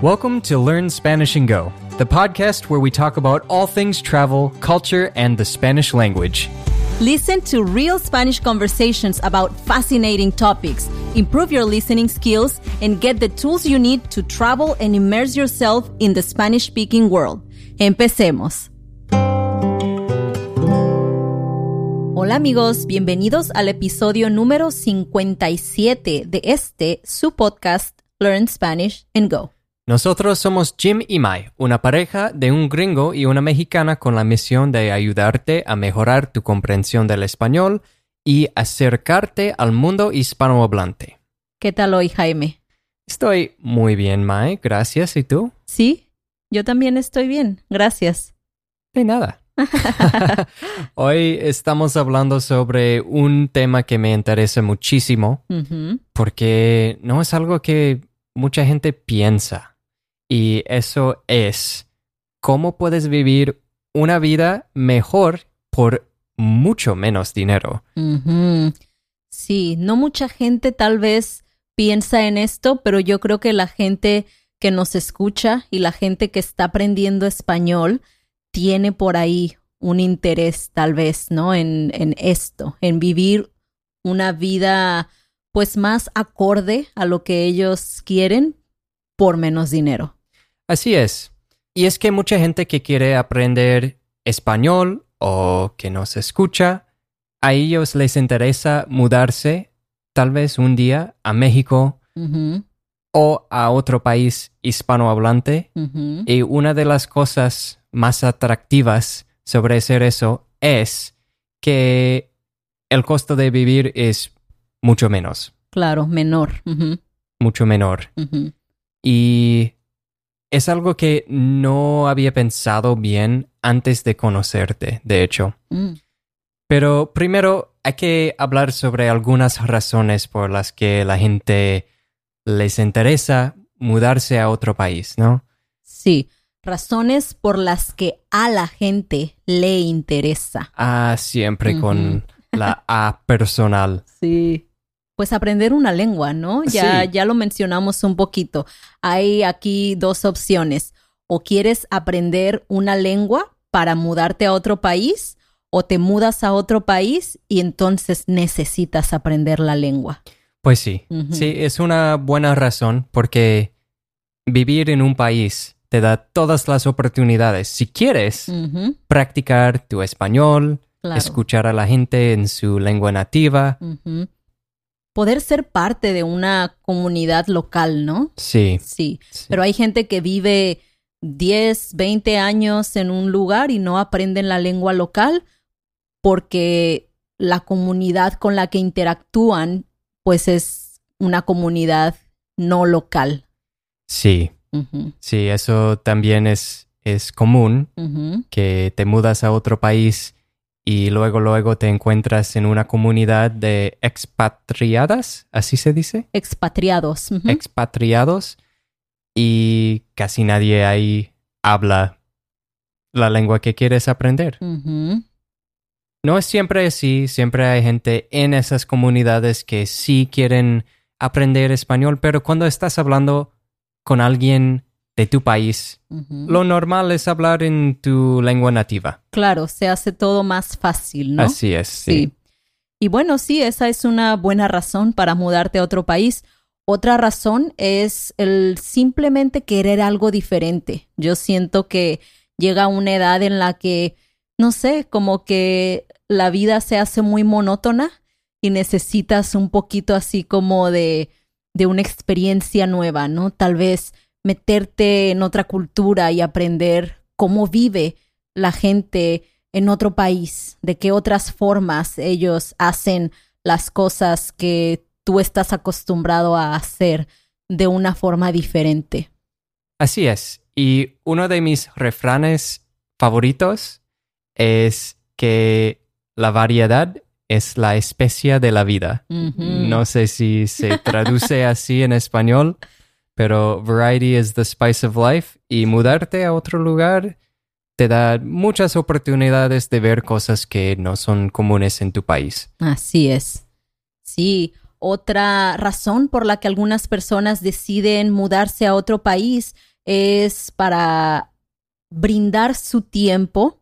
Welcome to Learn Spanish and Go, the podcast where we talk about all things travel, culture, and the Spanish language. Listen to real Spanish conversations about fascinating topics, improve your listening skills, and get the tools you need to travel and immerse yourself in the Spanish-speaking world. Empecemos. Hola amigos, bienvenidos al episodio número 57 de su podcast, Learn Spanish and Go. Nosotros somos Jim y Mai, una pareja de un gringo y una mexicana con la misión de ayudarte a mejorar tu comprensión del español y acercarte al mundo hispanohablante. ¿Qué tal hoy, Jaime? Estoy muy bien, Mai. Gracias. ¿Y tú? Sí, yo también estoy bien. Gracias. De nada. Hoy estamos hablando sobre un tema que me interesa muchísimo porque no es algo que mucha gente piensa. Y eso es cómo puedes vivir una vida mejor por mucho menos dinero. Sí, no mucha gente tal vez piensa en esto, pero yo creo que la gente que nos escucha y la gente que está aprendiendo español tiene por ahí un interés tal vez, ¿no? En esto, en vivir una vida pues más acorde a lo que ellos quieren por menos dinero. Así es. Y es que mucha gente que quiere aprender español o que nos escucha, a ellos les interesa mudarse tal vez un día a México o a otro país hispanohablante. Y una de las cosas más atractivas sobre hacer eso es que el costo de vivir es mucho menos. Claro, menor. Mucho menor. Y es algo que no había pensado bien antes de conocerte, de hecho. Pero primero hay que hablar sobre algunas razones por las que la gente les interesa mudarse a otro país, ¿no? Sí, razones por las que a la gente le interesa. Ah, siempre con la A personal. Sí. Pues aprender una lengua, ¿no? Ya lo mencionamos un poquito. Hay aquí dos opciones. O quieres aprender una lengua para mudarte a otro país, o te mudas a otro país y entonces necesitas aprender la lengua. Pues sí. Sí, es una buena razón porque vivir en un país te da todas las oportunidades. Si quieres practicar tu español, escuchar a la gente en su lengua nativa. Poder ser parte de una comunidad local, ¿no? Sí. Sí. Pero hay gente que vive 10, 20 años en un lugar y no aprenden la lengua local porque la comunidad con la que interactúan, pues es una comunidad no local. Sí. Sí, eso también es común, que te mudas a otro país y luego te encuentras en una comunidad de expatriadas, ¿así se dice? Expatriados. Expatriados. Y casi nadie ahí habla la lengua que quieres aprender. No es siempre así. Siempre hay gente en esas comunidades que sí quieren aprender español, pero cuando estás hablando con alguien de tu país, lo normal es hablar en tu lengua nativa. Claro, se hace todo más fácil, ¿no? Así es, sí. Y bueno, sí, esa es una buena razón para mudarte a otro país. Otra razón es el simplemente querer algo diferente. Yo siento que llega una edad en la que, no sé, como que la vida se hace muy monótona y necesitas un poquito así como de una experiencia nueva, ¿no? Tal vez meterte en otra cultura y aprender cómo vive la gente en otro país, de qué otras formas ellos hacen las cosas que tú estás acostumbrado a hacer de una forma diferente. Así es. Y uno de mis refranes favoritos es que la variedad es la especia de la vida. No sé si se traduce así en español, pero variety is the spice of life, y mudarte a otro lugar te da muchas oportunidades de ver cosas que no son comunes en tu país. Así es. Sí. Otra razón por la que algunas personas deciden mudarse a otro país es para brindar su tiempo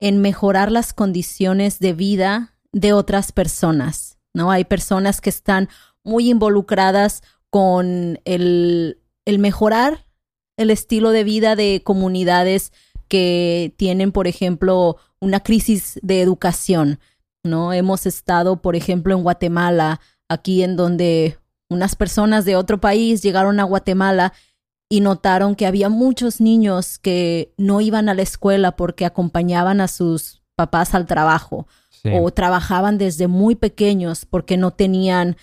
en mejorar las condiciones de vida de otras personas, ¿no? Hay personas que están muy involucradas con el mejorar el estilo de vida de comunidades que tienen, por ejemplo, una crisis de educación, ¿no? Hemos estado, por ejemplo, en Guatemala, aquí en donde unas personas de otro país llegaron a Guatemala y notaron que había muchos niños que no iban a la escuela porque acompañaban a sus papás al trabajo, sí, o trabajaban desde muy pequeños porque no tenían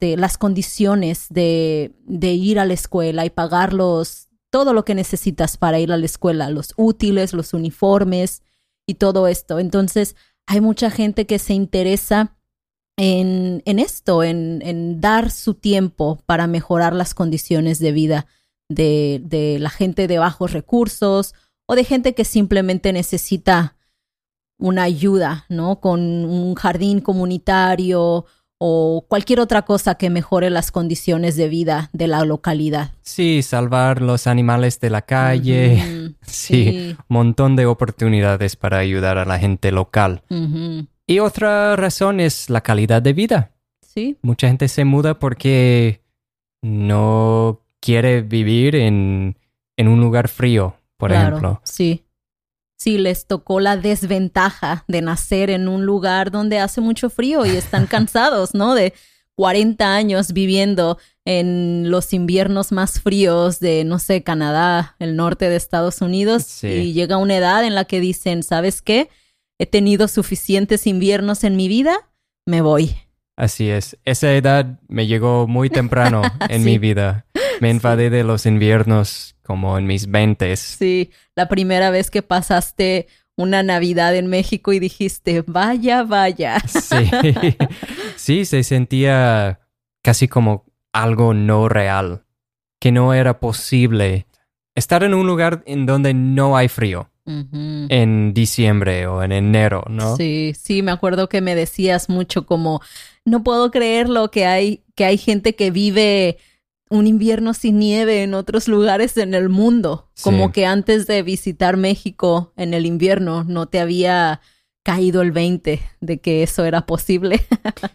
las condiciones de ir a la escuela y pagarlos todo lo que necesitas para ir a la escuela, los útiles, los uniformes y todo esto. Entonces, hay mucha gente que se interesa en esto, en dar su tiempo para mejorar las condiciones de vida de la gente de bajos recursos o de gente que simplemente necesita una ayuda, ¿no? Con un jardín comunitario o cualquier otra cosa que mejore las condiciones de vida de la localidad. Sí, salvar los animales de la calle. Uh-huh. Sí, un montón de oportunidades para ayudar a la gente local. Uh-huh. Y otra razón es la calidad de vida. Sí. Mucha gente se muda porque no quiere vivir en un lugar frío, por ejemplo. Sí. Sí, les tocó la desventaja de nacer en un lugar donde hace mucho frío y están cansados, ¿no? De 40 años viviendo en los inviernos más fríos de, no sé, Canadá, el norte de Estados Unidos. Sí. Y llega una edad en la que dicen, ¿sabes qué? He tenido suficientes inviernos en mi vida, me voy. Así es. Esa edad me llegó muy temprano en mi vida. Me enfadé de los inviernos como en mis 20s. Sí, la primera vez que pasaste una Navidad en México y dijiste, vaya, vaya. Sí, sí, se sentía casi como algo no real, que no era posible estar en un lugar en donde no hay frío, uh-huh, en diciembre o en enero, ¿no? Sí, sí, me acuerdo que me decías mucho como, no puedo creerlo que hay gente que vive un invierno sin nieve en otros lugares en el mundo. Como sí, que antes de visitar México en el invierno no te había caído el 20 de que eso era posible.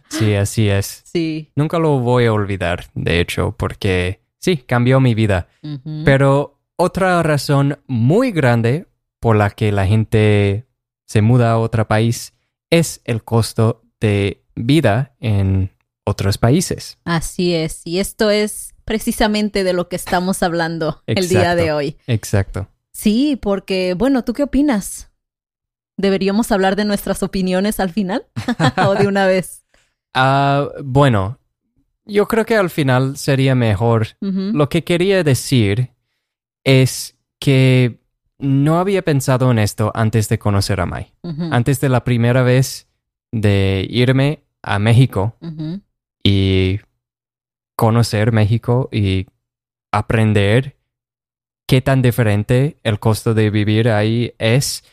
Sí, así es. Sí. Nunca lo voy a olvidar, de hecho, porque sí, cambió mi vida. Uh-huh. Pero otra razón muy grande por la que la gente se muda a otro país es el costo de vida en otros países. Así es. Y esto es precisamente de lo que estamos hablando el día de hoy. Exacto. Sí, porque, bueno, ¿tú qué opinas? ¿Deberíamos hablar de nuestras opiniones al final o de una vez? Bueno, yo creo que al final sería mejor. Uh-huh. Lo que quería decir es que no había pensado en esto antes de conocer a Mai. Uh-huh. Antes de la primera vez de irme a México, uh-huh, y conocer México y aprender qué tan diferente el costo de vivir ahí es,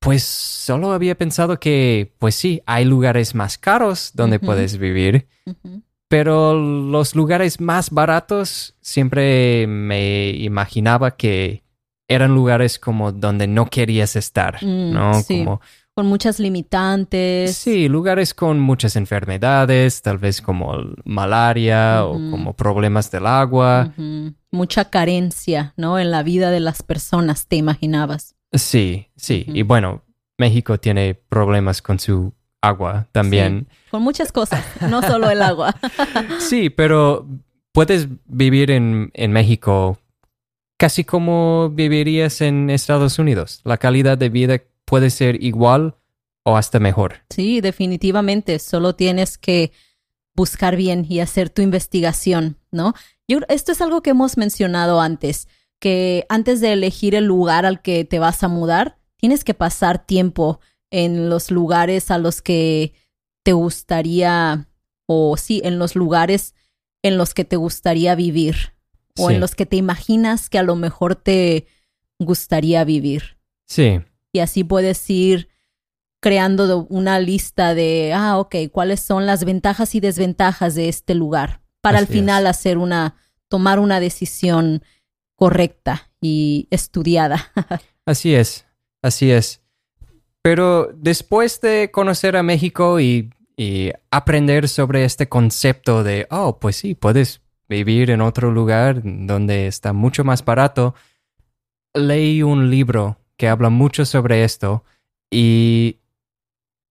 pues solo había pensado que, pues sí, hay lugares más caros donde, uh-huh, puedes vivir, uh-huh, pero los lugares más baratos siempre me imaginaba que eran lugares como donde no querías estar, ¿no? Sí. Como con muchas limitantes. Sí, lugares con muchas enfermedades, tal vez como malaria, uh-huh, o como problemas del agua. Uh-huh. Mucha carencia, ¿no? En la vida de las personas, ¿te imaginabas? Sí, sí. Uh-huh. Y bueno, México tiene problemas con su agua también. Sí, con muchas cosas, no solo el agua. Sí, pero puedes vivir en México casi como vivirías en Estados Unidos. La calidad de vida puede ser igual o hasta mejor. Sí, definitivamente. Solo tienes que buscar bien y hacer tu investigación, ¿no? Esto es algo que hemos mencionado antes, que antes de elegir el lugar al que te vas a mudar, tienes que pasar tiempo en los lugares a los que te gustaría, o sí, en los lugares en los que te gustaría vivir, o sí, en los que te imaginas que a lo mejor te gustaría vivir. Sí. Y así puedes ir creando una lista de, ¿cuáles son las ventajas y desventajas de este lugar? Para al final hacer tomar una decisión correcta y estudiada. Así es, así es. Pero después de conocer a México y aprender sobre este concepto de, pues sí, puedes vivir en otro lugar donde está mucho más barato, leí un libro que habla mucho sobre esto y,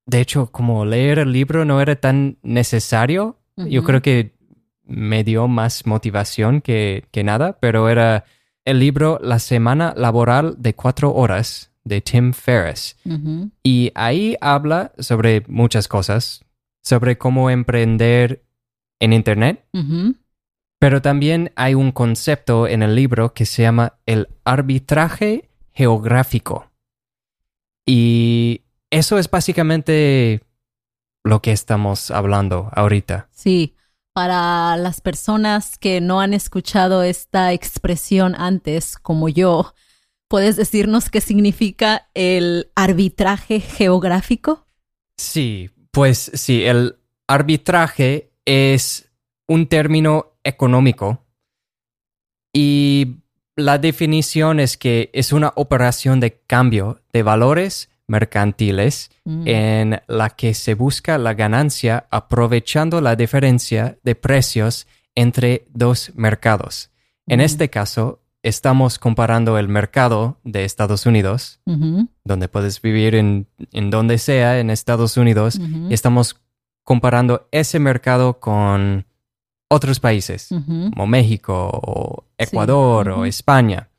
de hecho, como leer el libro no era tan necesario, yo creo que me dio más motivación que nada, pero era el libro La semana laboral de 4 horas de Tim Ferriss. Y ahí habla sobre muchas cosas, sobre cómo emprender en internet, pero también hay un concepto en el libro que se llama el arbitraje geográfico. Y eso es básicamente lo que estamos hablando ahorita. Sí, para las personas que no han escuchado esta expresión antes, como yo, ¿puedes decirnos qué significa el arbitraje geográfico? Sí, pues sí, el arbitraje es un término económico y la definición es que es una operación de cambio de valores mercantiles en la que se busca la ganancia aprovechando la diferencia de precios entre dos mercados. En este caso, estamos comparando el mercado de Estados Unidos, donde puedes vivir en donde sea en Estados Unidos, y estamos comparando ese mercado con otros países, como México o Ecuador o España.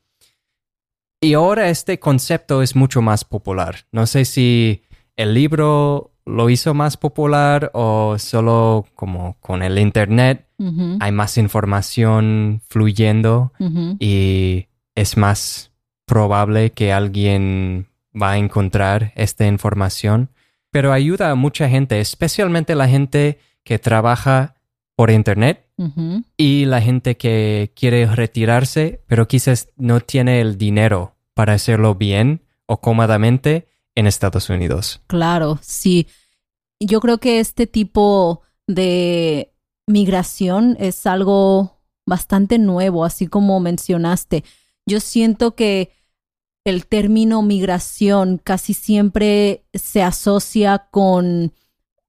Y ahora este concepto es mucho más popular. No sé si el libro lo hizo más popular o solo como con el internet hay más información fluyendo y es más probable que alguien va a encontrar esta información. Pero ayuda a mucha gente, especialmente la gente que trabaja por internet y la gente que quiere retirarse, pero quizás no tiene el dinero para hacerlo bien o cómodamente en Estados Unidos. Claro, sí. Yo creo que este tipo de migración es algo bastante nuevo, así como mencionaste. Yo siento que el término migración casi siempre se asocia con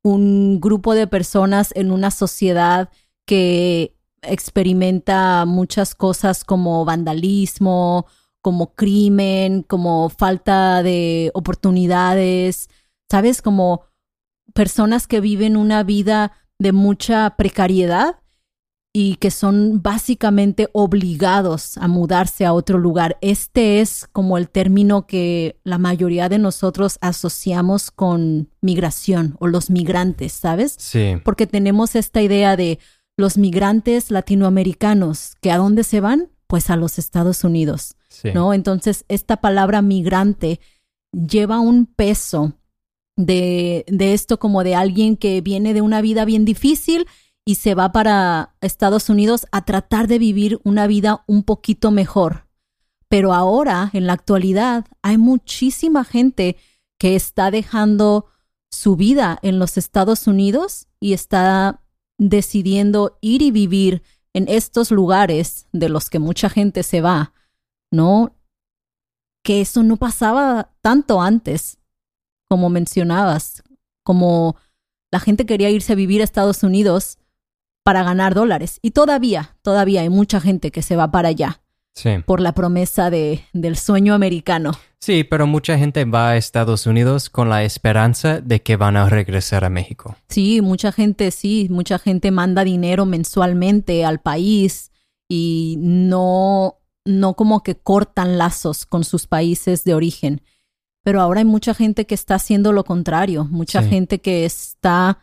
un grupo de personas en una sociedad que experimenta muchas cosas como vandalismo, como crimen, como falta de oportunidades, ¿sabes? Como personas que viven una vida de mucha precariedad y que son básicamente obligados a mudarse a otro lugar. Este es como el término que la mayoría de nosotros asociamos con migración o los migrantes, ¿sabes? Sí. Porque tenemos esta idea de los migrantes latinoamericanos, ¿que a dónde se van? Pues a los Estados Unidos, sí, ¿no? Entonces, esta palabra migrante lleva un peso de esto como de alguien que viene de una vida bien difícil y se va para Estados Unidos a tratar de vivir una vida un poquito mejor. Pero ahora, en la actualidad, hay muchísima gente que está dejando su vida en los Estados Unidos y está decidiendo ir y vivir en estos lugares de los que mucha gente se va, ¿no? Que eso no pasaba tanto antes, como mencionabas, como la gente quería irse a vivir a Estados Unidos para ganar dólares. Y todavía hay mucha gente que se va para allá por la promesa del sueño americano. Sí, pero mucha gente va a Estados Unidos con la esperanza de que van a regresar a México. Sí, mucha gente manda dinero mensualmente al país y no como que cortan lazos con sus países de origen. Pero ahora hay mucha gente que está haciendo lo contrario, mucha gente que está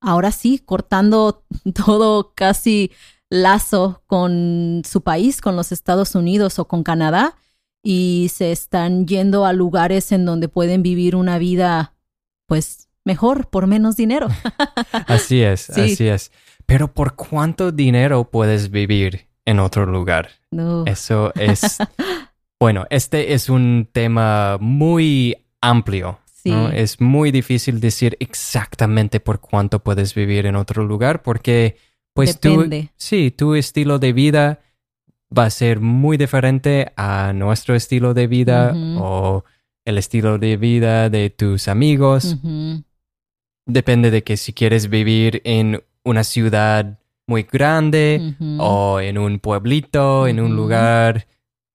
ahora sí, cortando todo casi lazo con su país, con los Estados Unidos o con Canadá, y se están yendo a lugares en donde pueden vivir una vida, pues, mejor, por menos dinero. Así es, así es. Pero ¿por cuánto dinero puedes vivir en otro lugar? No. Eso es... Bueno, este es un tema muy amplio Sí. ¿No? Es muy difícil decir exactamente por cuánto puedes vivir en otro lugar porque pues tu estilo de vida va a ser muy diferente a nuestro estilo de vida uh-huh. o el estilo de vida de tus amigos. Uh-huh. Depende de que si quieres vivir en una ciudad muy grande uh-huh. o en un pueblito, en un uh-huh. lugar...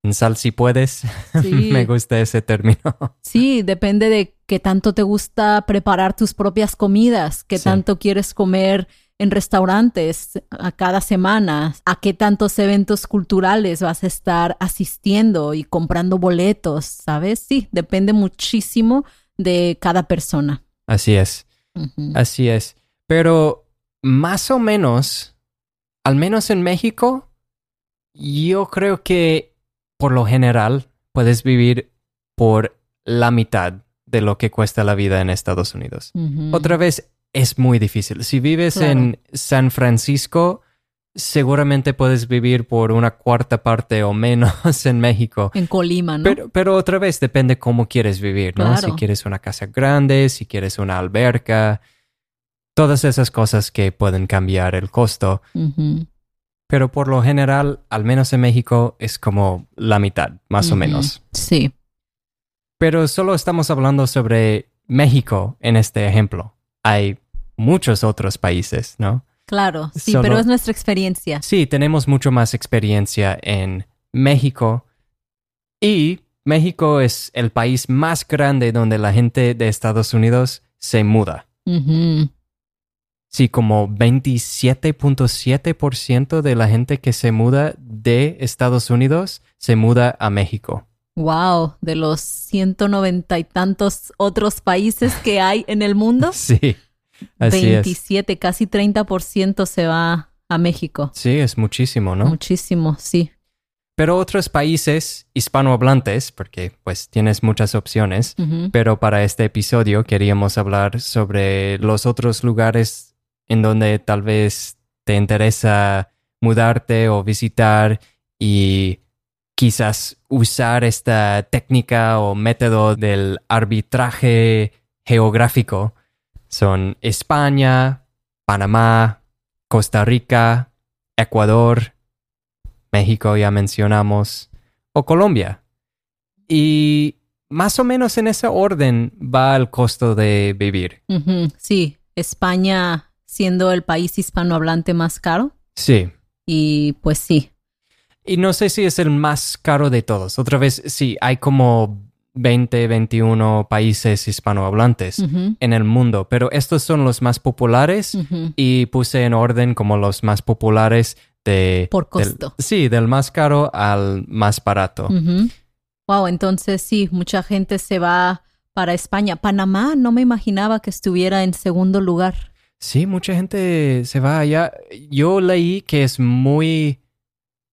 En sal si puedes. Sí. Me gusta ese término. Sí, depende de qué tanto te gusta preparar tus propias comidas, qué sí. tanto quieres comer en restaurantes a cada semana, a qué tantos eventos culturales vas a estar asistiendo y comprando boletos, ¿sabes? Sí, depende muchísimo de cada persona. Así es. Uh-huh. Así es. Pero más o menos, al menos en México, yo creo que por lo general, puedes vivir por la mitad de lo que cuesta la vida en Estados Unidos. Uh-huh. Otra vez, es muy difícil. Si vives claro. en San Francisco, seguramente puedes vivir por una cuarta parte o menos en México. En Colima, ¿no? Pero otra vez, depende cómo quieres vivir, ¿no? Claro. Si quieres una casa grande, si quieres una alberca, todas esas cosas que pueden cambiar el costo. Uh-huh. Pero por lo general, al menos en México, es como la mitad, más uh-huh. o menos. Sí. Pero solo estamos hablando sobre México en este ejemplo. Hay muchos otros países, ¿no? Claro, sí, pero es nuestra experiencia. Sí, tenemos mucho más experiencia en México. Y México es el país más grande donde la gente de Estados Unidos se muda. Uh-huh. Sí, como 27.7% de la gente que se muda de Estados Unidos se muda a México. ¡Wow! De los 190 y tantos otros países que hay en el mundo. Sí, así 27, es. Casi 30% se va a México. Sí, es muchísimo, ¿no? Muchísimo, sí. Pero otros países hispanohablantes, porque pues tienes muchas opciones, uh-huh. pero para este episodio queríamos hablar sobre los otros lugares en donde tal vez te interesa mudarte o visitar y quizás usar esta técnica o método del arbitraje geográfico. Son España, Panamá, Costa Rica, Ecuador, México ya mencionamos, o Colombia. Y más o menos en ese orden va el costo de vivir. Uh-huh. Sí, España siendo el país hispanohablante más caro. Sí. Y pues sí. Y no sé si es el más caro de todos. Otra vez, sí, hay como 20, 21 países hispanohablantes uh-huh. en el mundo, pero estos son los más populares uh-huh. y puse en orden como los más populares de... Por costo. Del más caro al más barato. Uh-huh. Wow, entonces sí, mucha gente se va para España. Panamá, no me imaginaba que estuviera en segundo lugar. Sí, mucha gente se va allá. Yo leí que es muy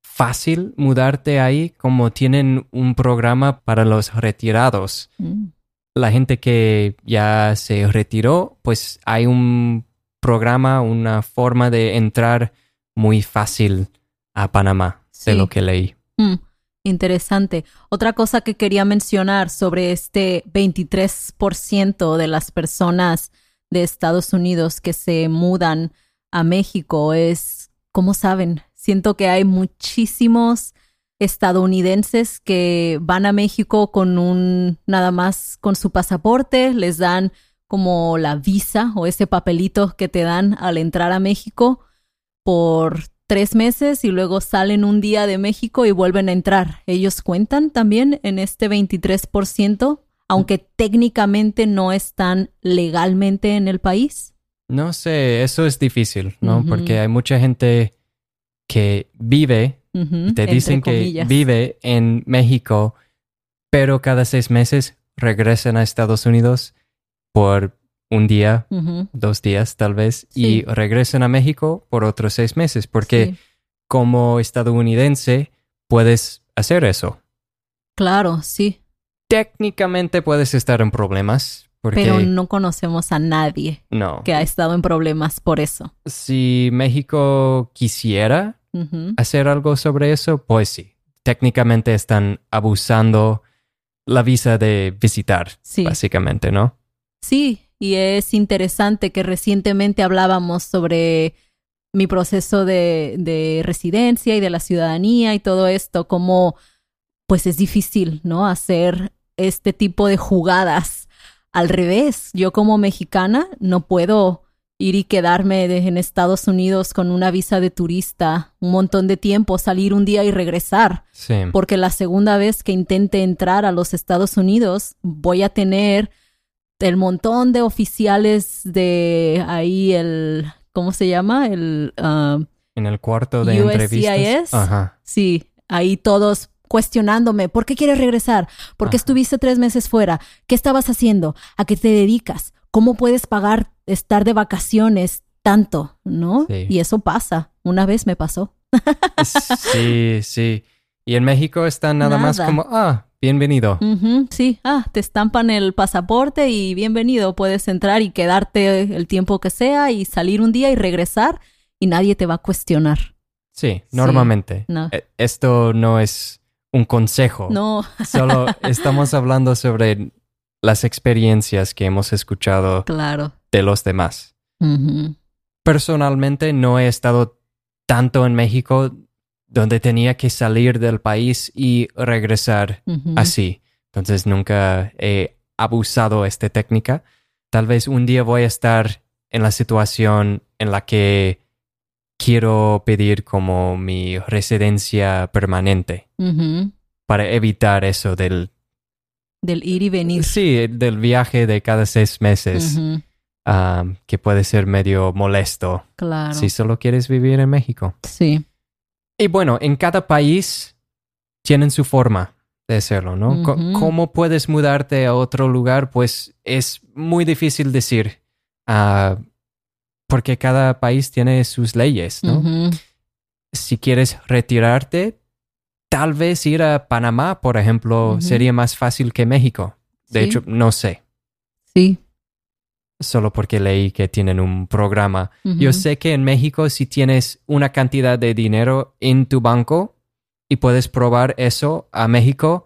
fácil mudarte ahí, como tienen un programa para los retirados. Mm. La gente que ya se retiró, pues hay un programa, una forma de entrar muy fácil a Panamá, sí. de lo que leí. Mm. Interesante. Otra cosa que quería mencionar sobre este 23% de las personas de Estados Unidos que se mudan a México es, ¿cómo saben? Siento que hay muchísimos estadounidenses que van a México con nada más con su pasaporte, les dan como la visa o ese papelito que te dan al entrar a México por 3 meses y luego salen un día de México y vuelven a entrar. Ellos cuentan también en este 23%. Aunque técnicamente no están legalmente en el país. No sé, eso es difícil, ¿no? Uh-huh. Porque hay mucha gente que vive, uh-huh. te dicen que vive en México, pero cada 6 meses regresan a Estados Unidos por un día, uh-huh. 2 días tal vez, sí. y regresan a México por otros 6 meses, porque sí. como estadounidense puedes hacer eso. Claro, sí. Técnicamente puedes estar en problemas. Porque pero no conocemos a nadie no. que ha estado en problemas por eso. Si México quisiera uh-huh. hacer algo sobre eso, pues sí. Técnicamente están abusando la visa de visitar, sí. básicamente, ¿no? Sí, y es interesante que recientemente hablábamos sobre mi proceso de residencia y de la ciudadanía y todo esto, cómo pues es difícil, ¿no? Hacer este tipo de jugadas al revés. Yo como mexicana no puedo ir y quedarme en Estados Unidos con una visa de turista un montón de tiempo, salir un día y regresar. Sí. Porque la segunda vez que intente entrar a los Estados Unidos voy a tener el montón de oficiales de ahí el... ¿Cómo se llama? El en el cuarto de USCIS. Entrevistas. Ajá. Sí, ahí todos cuestionándome. ¿Por qué quieres regresar? ¿Por qué estuviste 3 meses fuera? ¿Qué estabas haciendo? ¿A qué te dedicas? ¿Cómo puedes pagar estar de vacaciones tanto? ¿No? Sí. Y eso pasa. Una vez me pasó. Sí, sí. Y en México está nada más como, bienvenido. Uh-huh, sí, te estampan el pasaporte y bienvenido. Puedes entrar y quedarte el tiempo que sea y salir un día y regresar y nadie te va a cuestionar. Sí, normalmente. Sí, no. Esto no es un consejo. No. Solo estamos hablando sobre las experiencias que hemos escuchado de los demás. Uh-huh. Personalmente no he estado tanto en México donde tenía que salir del país y regresar así. Entonces nunca he abusado de esta técnica. Tal vez un día voy a estar en la situación en la que quiero pedir como mi residencia permanente para evitar eso del ir y venir. Sí, del viaje de cada 6 meses, que puede ser medio molesto. Claro. Si solo quieres vivir en México. Sí. Y bueno, en cada país tienen su forma de hacerlo, ¿no? ¿Cómo puedes mudarte a otro lugar? Pues es muy difícil decir, porque cada país tiene sus leyes, ¿no? Si quieres retirarte, tal vez ir a Panamá, por ejemplo, sería más fácil que México. De hecho, no sé. Sí. Solo porque leí que tienen un programa. Yo sé que en México si tienes una cantidad de dinero en tu banco y puedes probar eso a México,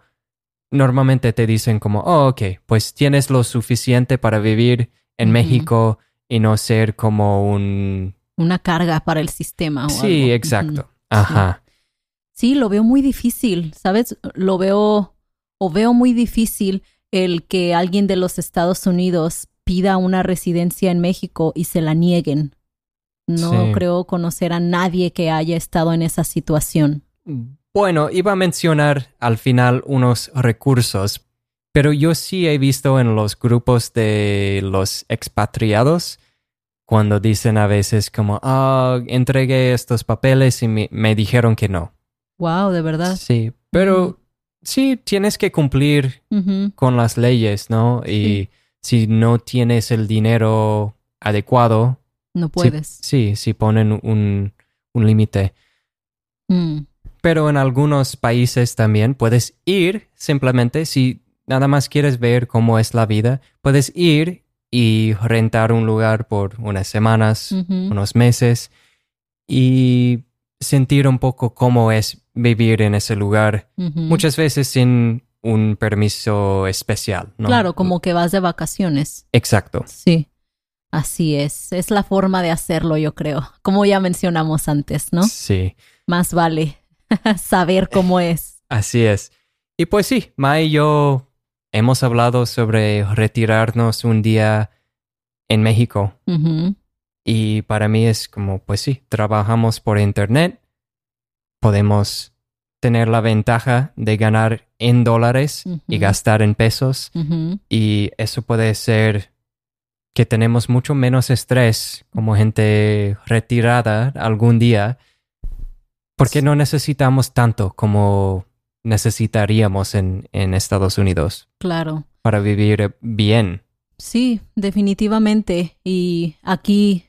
normalmente te dicen como, ok, pues tienes lo suficiente para vivir en México y no ser como una carga para el sistema. O sí, algo. Exacto. Ajá. Sí, lo veo muy difícil, ¿sabes? Veo muy difícil el que alguien de los Estados Unidos pida una residencia en México y se la nieguen. No creo conocer a nadie que haya estado en esa situación. Bueno, iba a mencionar al final unos recursos, pero yo sí he visto en los grupos de los expatriados cuando dicen a veces como, entregué estos papeles y me dijeron que no. Wow, ¿de verdad? Sí, pero sí tienes que cumplir con las leyes, ¿no? Y si no tienes el dinero adecuado... No puedes. Sí ponen un límite. Pero en algunos países también puedes ir simplemente, si nada más quieres ver cómo es la vida, puedes ir y rentar un lugar por unas semanas, unos meses, y sentir un poco cómo es vivir en ese lugar. Muchas veces sin un permiso especial, ¿no? Claro, como que vas de vacaciones. Exacto. Sí, así es. Es la forma de hacerlo, yo creo. Como ya mencionamos antes, ¿no? Sí. Más vale saber cómo es. Así es. Y pues sí, Mai y yo hemos hablado sobre retirarnos un día en México. Y para mí es como, pues sí, trabajamos por internet. Podemos tener la ventaja de ganar en dólares y gastar en pesos. Y eso puede ser que tenemos mucho menos estrés como gente retirada algún día, porque no necesitamos tanto como necesitaríamos en Estados Unidos. Claro. Para vivir bien. Sí, definitivamente. Y aquí,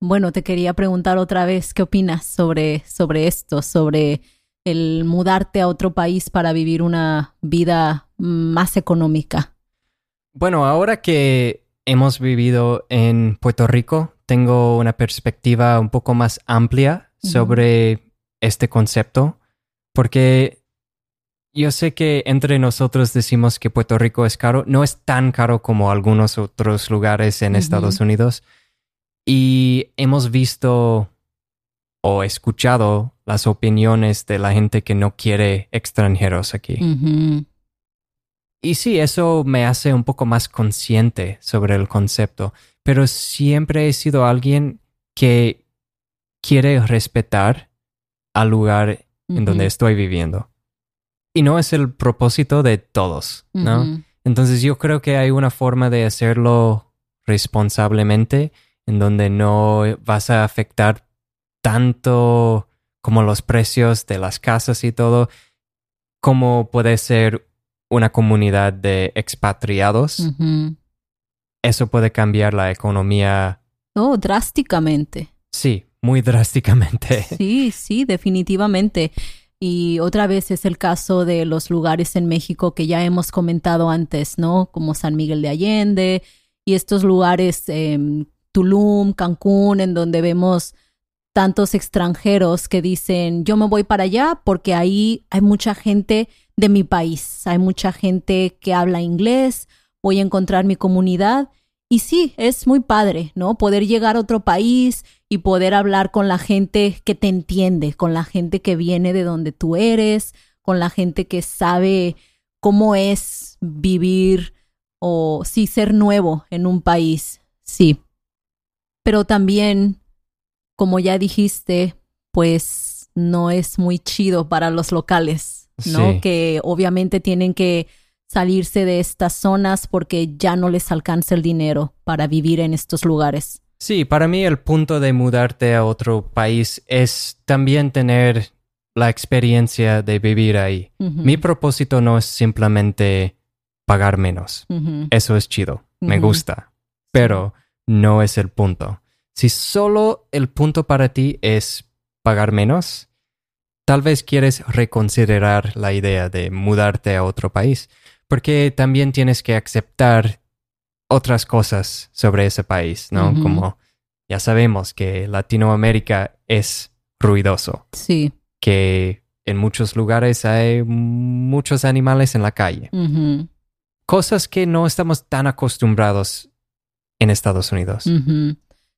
bueno, te quería preguntar otra vez, ¿qué opinas sobre esto? Sobre el mudarte a otro país para vivir una vida más económica. Bueno, ahora que hemos vivido en Puerto Rico, tengo una perspectiva un poco más amplia sobre este concepto, porque Yo sé que entre nosotros decimos que Puerto Rico es caro. No es tan caro como algunos otros lugares en Estados Unidos. Y hemos visto o escuchado las opiniones de la gente que no quiere extranjeros aquí. Y sí, eso me hace un poco más consciente sobre el concepto. Pero siempre he sido alguien que quiere respetar al lugar en donde estoy viviendo. Y no es el propósito de todos, ¿no? Entonces yo creo que hay una forma de hacerlo responsablemente en donde no vas a afectar tanto como los precios de las casas y todo, como puede ser una comunidad de expatriados. Eso puede cambiar la economía. Oh, drásticamente. Sí, muy drásticamente. Sí, sí, definitivamente. Y otra vez es el caso de los lugares en México que ya hemos comentado antes, ¿no? Como San Miguel de Allende y estos lugares, Tulum, Cancún, en donde vemos tantos extranjeros que dicen, yo me voy para allá porque ahí hay mucha gente de mi país, hay mucha gente que habla inglés, voy a encontrar mi comunidad. Y sí, es muy padre, ¿no? Poder llegar a otro país y poder hablar con la gente que te entiende, con la gente que viene de donde tú eres, con la gente que sabe cómo es vivir o sí, ser nuevo en un país, sí. Pero también, como ya dijiste, pues no es muy chido para los locales, ¿no? Sí. Que obviamente tienen que salirse de estas zonas porque ya no les alcanza el dinero para vivir en estos lugares. Sí, para mí el punto de mudarte a otro país es también tener la experiencia de vivir ahí. Mi propósito no es simplemente pagar menos. Eso es chido, me gusta, pero no es el punto. Si solo el punto para ti es pagar menos, tal vez quieres reconsiderar la idea de mudarte a otro país. Porque también tienes que aceptar otras cosas sobre ese país, ¿no? Como ya sabemos que Latinoamérica es ruidoso. Sí. Que en muchos lugares hay muchos animales en la calle. Cosas que no estamos tan acostumbrados en Estados Unidos.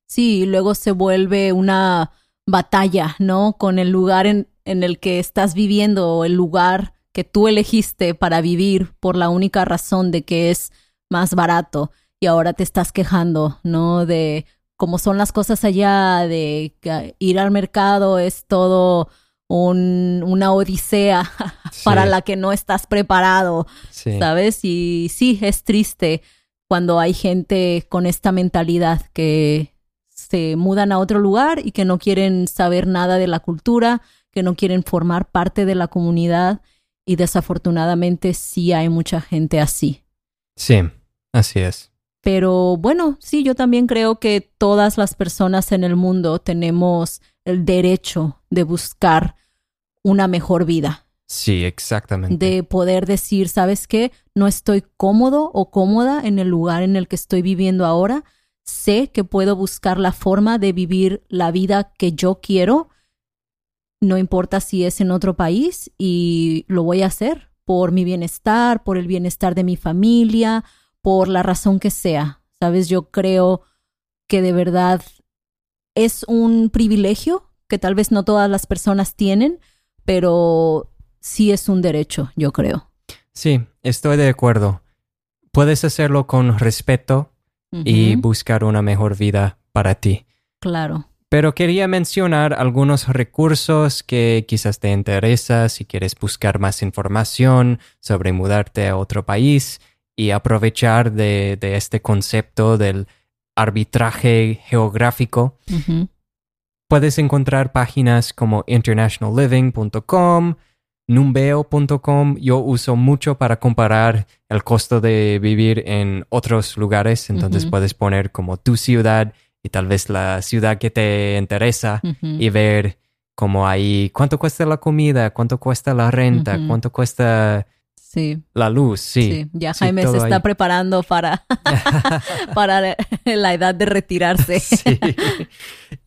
Sí, y luego se vuelve una batalla, ¿no? Con el lugar en el que estás viviendo o el lugar que tú elegiste para vivir por la única razón de que es más barato y ahora te estás quejando, ¿no? De cómo son las cosas allá, de ir al mercado es todo una odisea para la que no estás preparado, ¿sabes? Y sí, es triste cuando hay gente con esta mentalidad que se mudan a otro lugar y que no quieren saber nada de la cultura, que no quieren formar parte de la comunidad y desafortunadamente sí hay mucha gente así. Sí, así es. Pero bueno, sí, yo también creo que todas las personas en el mundo tenemos el derecho de buscar una mejor vida. Sí, exactamente. De poder decir, ¿sabes qué? No estoy cómodo o cómoda en el lugar en el que estoy viviendo ahora. Sé que puedo buscar la forma de vivir la vida que yo quiero. No importa si es en otro país y lo voy a hacer. Por mi bienestar, por el bienestar de mi familia, por la razón que sea. ¿Sabes? Yo creo que de verdad es un privilegio que tal vez no todas las personas tienen, pero sí es un derecho, yo creo. Sí, estoy de acuerdo. Puedes hacerlo con respeto y buscar una mejor vida para ti. Claro. Pero quería mencionar algunos recursos que quizás te interesa si quieres buscar más información sobre mudarte a otro país y aprovechar de este concepto del arbitraje geográfico. Puedes encontrar páginas como internationalliving.com, numbeo.com. Yo uso mucho para comparar el costo de vivir en otros lugares. Entonces puedes poner como tu ciudad y tal vez la ciudad que te interesa y ver como ahí cuánto cuesta la comida, cuánto cuesta la renta, cuánto cuesta Sí. La luz, sí. Ya Jaime se está preparando para la edad de retirarse. Sí.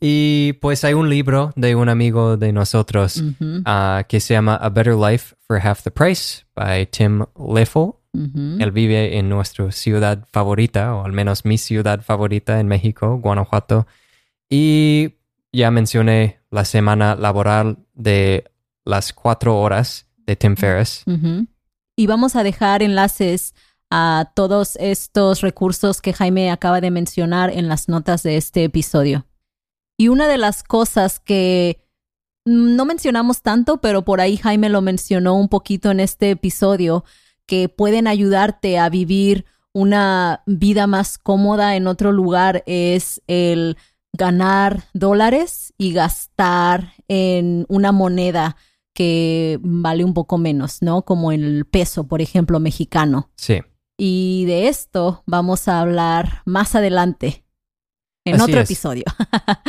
Y pues hay un libro de un amigo de nosotros que se llama A Better Life for Half the Price by Tim Leffel. Él vive en nuestra ciudad favorita, o al menos mi ciudad favorita en México, Guanajuato. Y ya mencioné la semana laboral de las 4 horas de Tim Ferriss. Y vamos a dejar enlaces a todos estos recursos que Jaime acaba de mencionar en las notas de este episodio. Y una de las cosas que no mencionamos tanto, pero por ahí Jaime lo mencionó un poquito en este episodio, que pueden ayudarte a vivir una vida más cómoda en otro lugar, es el ganar dólares y gastar en una moneda que vale un poco menos, ¿no? Como el peso, por ejemplo, mexicano. Sí. Y de esto vamos a hablar más adelante en otro episodio.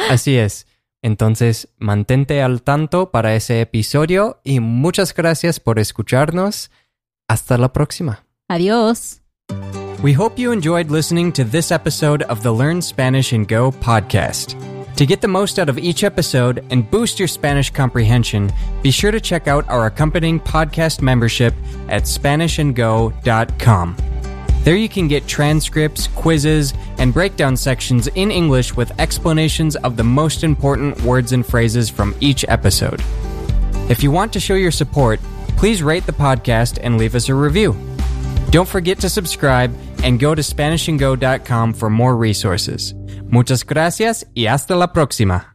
Así es. Entonces, mantente al tanto para ese episodio y muchas gracias por escucharnos. Hasta la próxima. Adiós. We hope you enjoyed listening to this episode of the Learn Spanish and Go podcast. To get the most out of each episode and boost your Spanish comprehension, be sure to check out our accompanying podcast membership at SpanishandGo.com. There you can get transcripts, quizzes, and breakdown sections in English with explanations of the most important words and phrases from each episode. If you want to show your support, please rate the podcast and leave us a review. Don't forget to subscribe and go to SpanishandGo.com for more resources. Muchas gracias y hasta la próxima.